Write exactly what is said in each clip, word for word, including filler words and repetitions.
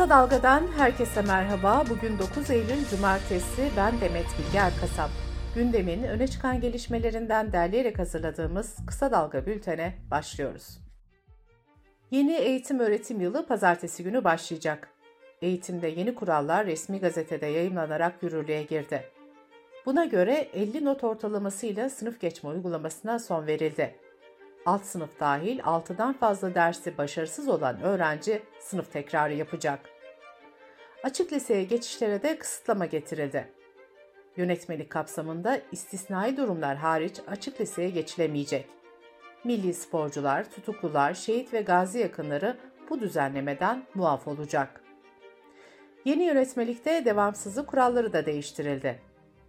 Kısa Dalga'dan herkese merhaba. Bugün dokuz Eylül Cumartesi, ben Demet Bilge Erkasap. Gündemin öne çıkan gelişmelerinden derleyerek hazırladığımız Kısa Dalga bültene başlıyoruz. Yeni eğitim-öğretim yılı pazartesi günü başlayacak. Eğitimde yeni kurallar resmi gazetede yayımlanarak yürürlüğe girdi. Buna göre elli not ortalamasıyla sınıf geçme uygulamasına son verildi. Alt sınıf dahil altıdan fazla dersi başarısız olan öğrenci sınıf tekrarı yapacak. Açık liseye geçişlere de kısıtlama getirildi. Yönetmelik kapsamında istisnai durumlar hariç açık liseye geçilemeyecek. Milli sporcular, tutuklular, şehit ve gazi yakınları bu düzenlemeden muaf olacak. Yeni yönetmelikte devamsızlık kuralları da değiştirildi.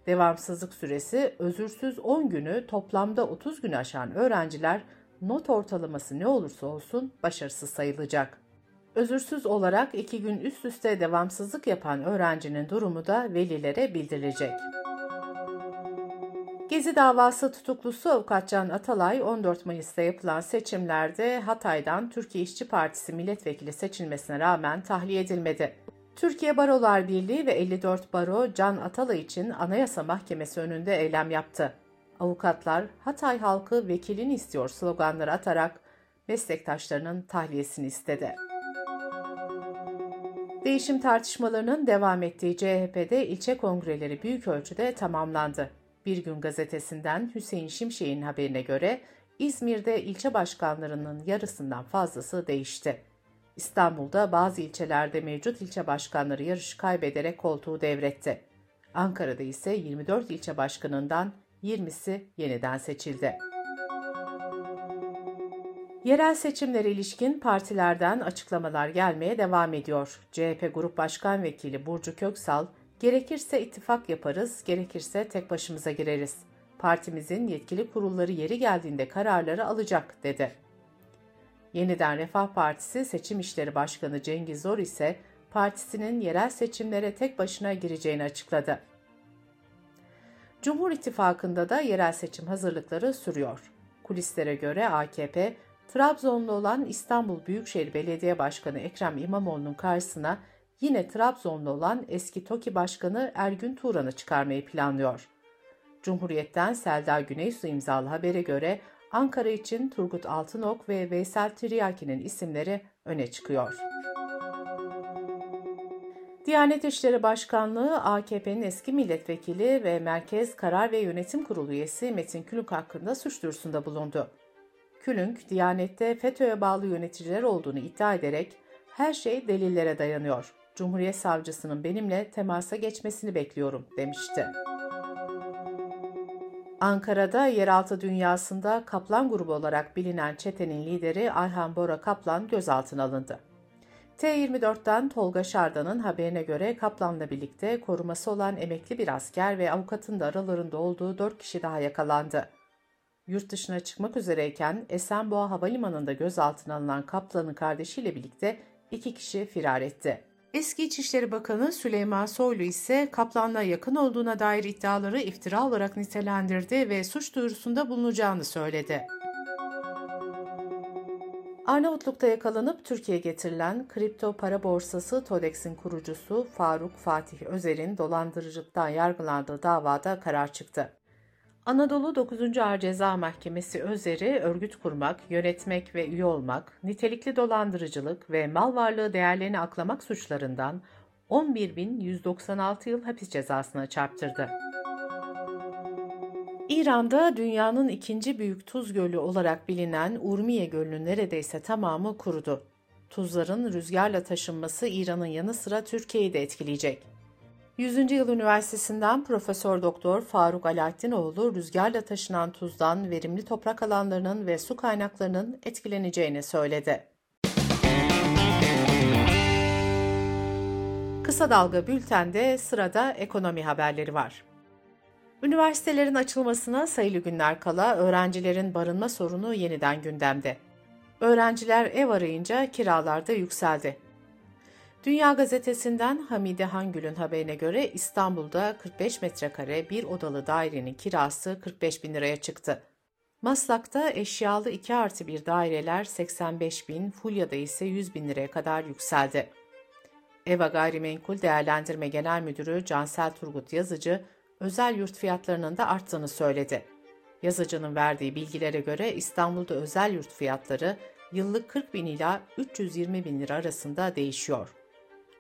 Devamsızlık süresi özürsüz on günü toplamda otuz günü aşan öğrenciler not ortalaması ne olursa olsun başarısız sayılacak. Özürsüz olarak iki gün üst üste devamsızlık yapan öğrencinin durumu da velilere bildirilecek. Gezi davası tutuklusu avukat Can Atalay on dört Mayıs'ta yapılan seçimlerde Hatay'dan Türkiye İşçi Partisi milletvekili seçilmesine rağmen tahliye edilmedi. Türkiye Barolar Birliği ve elli dört baro Can Atalay için Anayasa Mahkemesi önünde eylem yaptı. Avukatlar Hatay halkı vekilini istiyor sloganları atarak meslektaşlarının tahliyesini istedi. Değişim tartışmalarının devam ettiği C H P'de ilçe kongreleri büyük ölçüde tamamlandı. Birgün gazetesinden Hüseyin Şimşek'in haberine göre İzmir'de ilçe başkanlarının yarısından fazlası değişti. İstanbul'da bazı ilçelerde mevcut ilçe başkanları yarışı kaybederek koltuğu devretti. Ankara'da ise yirmi dört ilçe başkanından yirmisi yeniden seçildi. Yerel seçimlere ilişkin partilerden açıklamalar gelmeye devam ediyor. C H P Grup Başkan Vekili Burcu Köksal, "Gerekirse ittifak yaparız, gerekirse tek başımıza gireriz. Partimizin yetkili kurulları yeri geldiğinde kararları alacak," dedi. Yeniden Refah Partisi Seçim İşleri Başkanı Cengiz Or ise partisinin yerel seçimlere tek başına gireceğini açıkladı. Cumhur İttifakı'nda da yerel seçim hazırlıkları sürüyor. Kulislere göre A K P, Trabzonlu olan İstanbul Büyükşehir Belediye Başkanı Ekrem İmamoğlu'nun karşısına yine Trabzonlu olan eski TOKİ Başkanı Ergün Turan'ı çıkarmayı planlıyor. Cumhuriyet'ten Selda Güneysu imzalı habere göre Ankara için Turgut Altınok ve Veysel Tiryaki'nin isimleri öne çıkıyor. Diyanet İşleri Başkanlığı, A K P'nin eski milletvekili ve Merkez Karar ve Yönetim Kurulu üyesi Metin Külük hakkında suç duyurusunda bulundu. Külük, Diyanet'te FETÖ'ye bağlı yöneticiler olduğunu iddia ederek, "Her şey delillere dayanıyor. Cumhuriyet Savcısının benimle temasa geçmesini bekliyorum," demişti. Ankara'da yeraltı dünyasında Kaplan grubu olarak bilinen çetenin lideri Ayhan Bora Kaplan gözaltına alındı. T yirmi dört'ten Tolga Şardan'ın haberine göre Kaplan'la birlikte koruması olan emekli bir asker ve avukatın da aralarında olduğu dört kişi daha yakalandı. Yurt dışına çıkmak üzereyken Esenboğa Havalimanı'nda gözaltına alınan Kaplan'ın kardeşiyle birlikte iki kişi firar etti. Eski İçişleri Bakanı Süleyman Soylu ise Kaplan'la yakın olduğuna dair iddiaları iftira olarak nitelendirdi ve suç duyurusunda bulunacağını söyledi. Arnavutluk'ta yakalanıp Türkiye'ye getirilen kripto para borsası Todex'in kurucusu Faruk Fatih Özer'in dolandırıcılıktan yargılandığı davada karar çıktı. Anadolu dokuzuncu Ağır Ceza Mahkemesi Özer'i örgüt kurmak, yönetmek ve üye olmak, nitelikli dolandırıcılık ve mal varlığı değerlerini aklamak suçlarından on bir bin yüz doksan altı yıl hapis cezasına çarptırdı. İran'da dünyanın ikinci büyük tuz gölü olarak bilinen Urmiye Gölü'nün neredeyse tamamı kurudu. Tuzların rüzgarla taşınması İran'ın yanı sıra Türkiye'yi de etkileyecek. yüzüncü Yıl Üniversitesi'nden Profesör Doktor Faruk Alaattinoğlu rüzgarla taşınan tuzdan verimli toprak alanlarının ve su kaynaklarının etkileneceğini söyledi. Kısa Dalga bültende sırada ekonomi haberleri var. Üniversitelerin açılmasına sayılı günler kala öğrencilerin barınma sorunu yeniden gündemde. Öğrenciler ev arayınca kiralar da yükseldi. Dünya Gazetesi'nden Hamide Hangül'ün haberine göre İstanbul'da kırk beş metrekare bir odalı dairenin kirası kırk beş bin liraya çıktı. Maslak'ta eşyalı iki artı bir daireler seksen beş bin, Fulya'da ise yüz bin liraya kadar yükseldi. Eva Gayrimenkul Değerlendirme Genel Müdürü Cansel Turgut Yazıcı, özel yurt fiyatlarının da arttığını söyledi. Yazıcı'nın verdiği bilgilere göre İstanbul'da özel yurt fiyatları yıllık kırk bin ila üç yüz yirmi bin lira arasında değişiyor.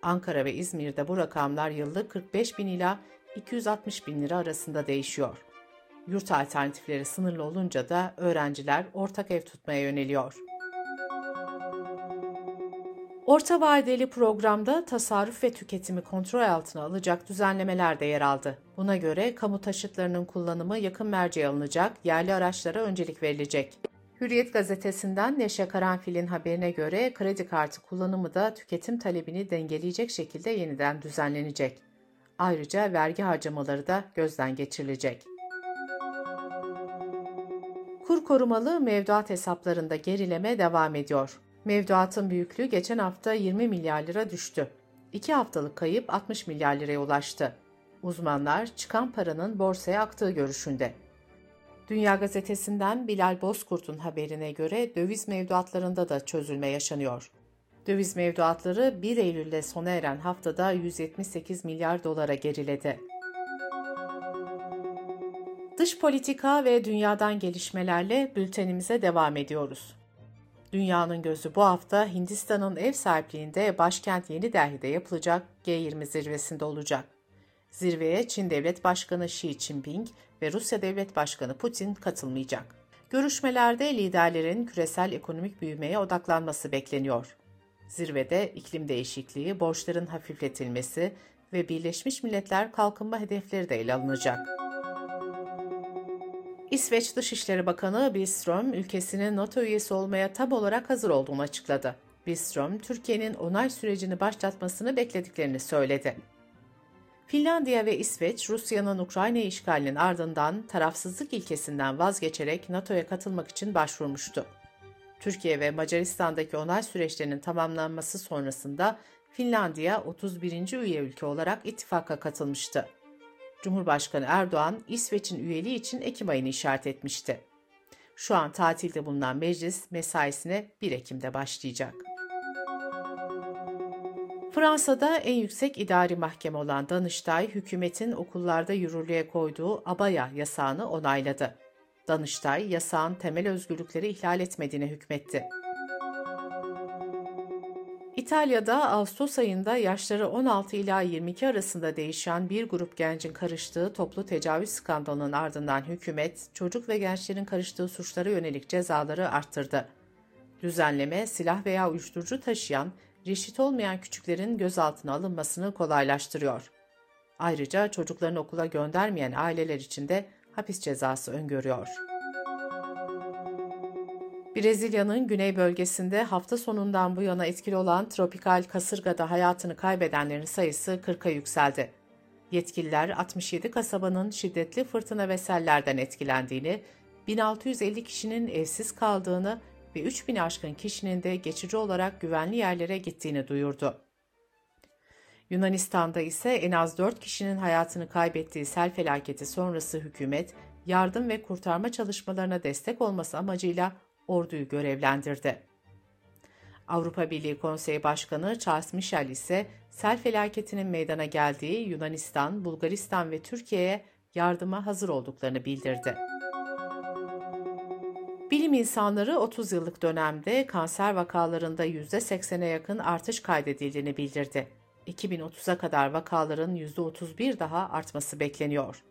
Ankara ve İzmir'de bu rakamlar yıllık kırk beş bin ila iki yüz altmış bin lira arasında değişiyor. Yurt alternatifleri sınırlı olunca da öğrenciler ortak ev tutmaya yöneliyor. Orta vadeli programda tasarruf ve tüketimi kontrol altına alacak düzenlemeler de yer aldı. Buna göre kamu taşıtlarının kullanımı yakın merceğe alınacak, yerli araçlara öncelik verilecek. Hürriyet gazetesinden Neşe Karanfil'in haberine göre kredi kartı kullanımı da tüketim talebini dengeleyecek şekilde yeniden düzenlenecek. Ayrıca vergi harcamaları da gözden geçirilecek. Kur korumalı mevduat hesaplarında gerileme devam ediyor. Mevduatın büyüklüğü geçen hafta yirmi milyar lira düştü. iki haftalık kayıp altmış milyar liraya ulaştı. Uzmanlar çıkan paranın borsaya aktığı görüşünde. Dünya gazetesinden Bilal Bozkurt'un haberine göre döviz mevduatlarında da çözülme yaşanıyor. Döviz mevduatları bir Eylül'le sona eren haftada yüz yetmiş sekiz milyar dolara geriledi. Dış politika ve dünyadan gelişmelerle bültenimize devam ediyoruz. Dünyanın gözü bu hafta Hindistan'ın ev sahipliğinde başkent Yeni Delhi'de yapılacak G yirmi zirvesinde olacak. Zirveye Çin Devlet Başkanı Xi Jinping ve Rusya Devlet Başkanı Putin katılmayacak. Görüşmelerde liderlerin küresel ekonomik büyümeye odaklanması bekleniyor. Zirvede iklim değişikliği, borçların hafifletilmesi ve Birleşmiş Milletler kalkınma hedefleri de ele alınacak. İsveç Dışişleri Bakanı Bilström, ülkesinin NATO üyesi olmaya tam olarak hazır olduğunu açıkladı. Bilström, Türkiye'nin onay sürecini başlatmasını beklediklerini söyledi. Finlandiya ve İsveç, Rusya'nın Ukrayna'yı işgalinin ardından tarafsızlık ilkesinden vazgeçerek NATO'ya katılmak için başvurmuştu. Türkiye ve Macaristan'daki onay süreçlerinin tamamlanması sonrasında Finlandiya otuz birinci üye ülke olarak ittifaka katılmıştı. Cumhurbaşkanı Erdoğan, İsveç'in üyeliği için Ekim ayını işaret etmişti. Şu an tatilde bulunan meclis mesaisine bir Ekim'de başlayacak. Fransa'da en yüksek idari mahkeme olan Danıştay, hükümetin okullarda yürürlüğe koyduğu abaya yasağını onayladı. Danıştay, yasağın temel özgürlükleri ihlal etmediğine hükmetti. İtalya'da Ağustos ayında yaşları on altı ila yirmi iki arasında değişen bir grup gencin karıştığı toplu tecavüz skandalının ardından hükümet, çocuk ve gençlerin karıştığı suçlara yönelik cezaları arttırdı. Düzenleme, silah veya uyuşturucu taşıyan, reşit olmayan küçüklerin gözaltına alınmasını kolaylaştırıyor. Ayrıca çocuklarını okula göndermeyen aileler için de hapis cezası öngörüyor. Brezilya'nın güney bölgesinde hafta sonundan bu yana etkili olan tropikal kasırgada hayatını kaybedenlerin sayısı kırka yükseldi. Yetkililer altmış yedi kasabanın şiddetli fırtına ve sellerden etkilendiğini, bin altı yüz elli kişinin evsiz kaldığını ve üç bin aşkın kişinin de geçici olarak güvenli yerlere gittiğini duyurdu. Yunanistan'da ise en az dört kişinin hayatını kaybettiği sel felaketi sonrası hükümet, yardım ve kurtarma çalışmalarına destek olması amacıyla orduyu görevlendirdi. Avrupa Birliği Konseyi Başkanı Charles Michel ise sel felaketinin meydana geldiği Yunanistan, Bulgaristan ve Türkiye'ye yardıma hazır olduklarını bildirdi. Bilim insanları otuz yıllık dönemde kanser vakalarında yüzde seksene yakın artış kaydedildiğini bildirdi. iki bin otuza kadar vakaların yüzde otuz bir daha artması bekleniyor.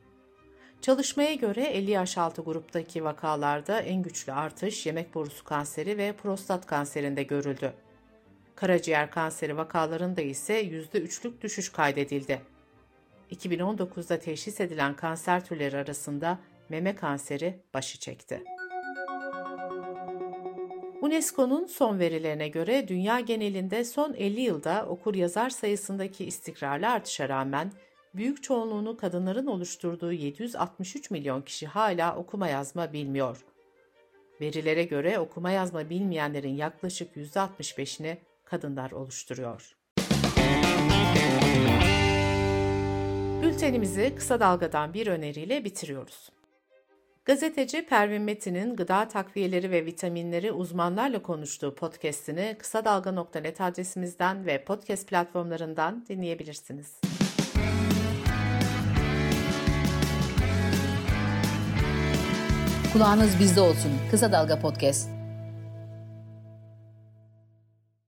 Çalışmaya göre elli yaş altı gruptaki vakalarda en güçlü artış yemek borusu kanseri ve prostat kanserinde görüldü. Karaciğer kanseri vakalarında ise yüzde üçlük düşüş kaydedildi. iki bin on dokuzda teşhis edilen kanser türleri arasında meme kanseri başı çekti. UNESCO'nun son verilerine göre dünya genelinde son elli yılda okur-yazar sayısındaki istikrarlı artışa rağmen büyük çoğunluğunu kadınların oluşturduğu yedi yüz altmış üç milyon kişi hala okuma yazma bilmiyor. Verilere göre okuma yazma bilmeyenlerin yaklaşık yüzde altmış beşini kadınlar oluşturuyor. Bültenimizi kısa dalgadan bir öneriyle bitiriyoruz. Gazeteci Pervin Metin'in gıda takviyeleri ve vitaminleri uzmanlarla konuştuğu podcast'ini kısadalga nokta net adresimizden ve podcast platformlarından dinleyebilirsiniz. Kulağınız bizde olsun. Kısa Dalga Podcast.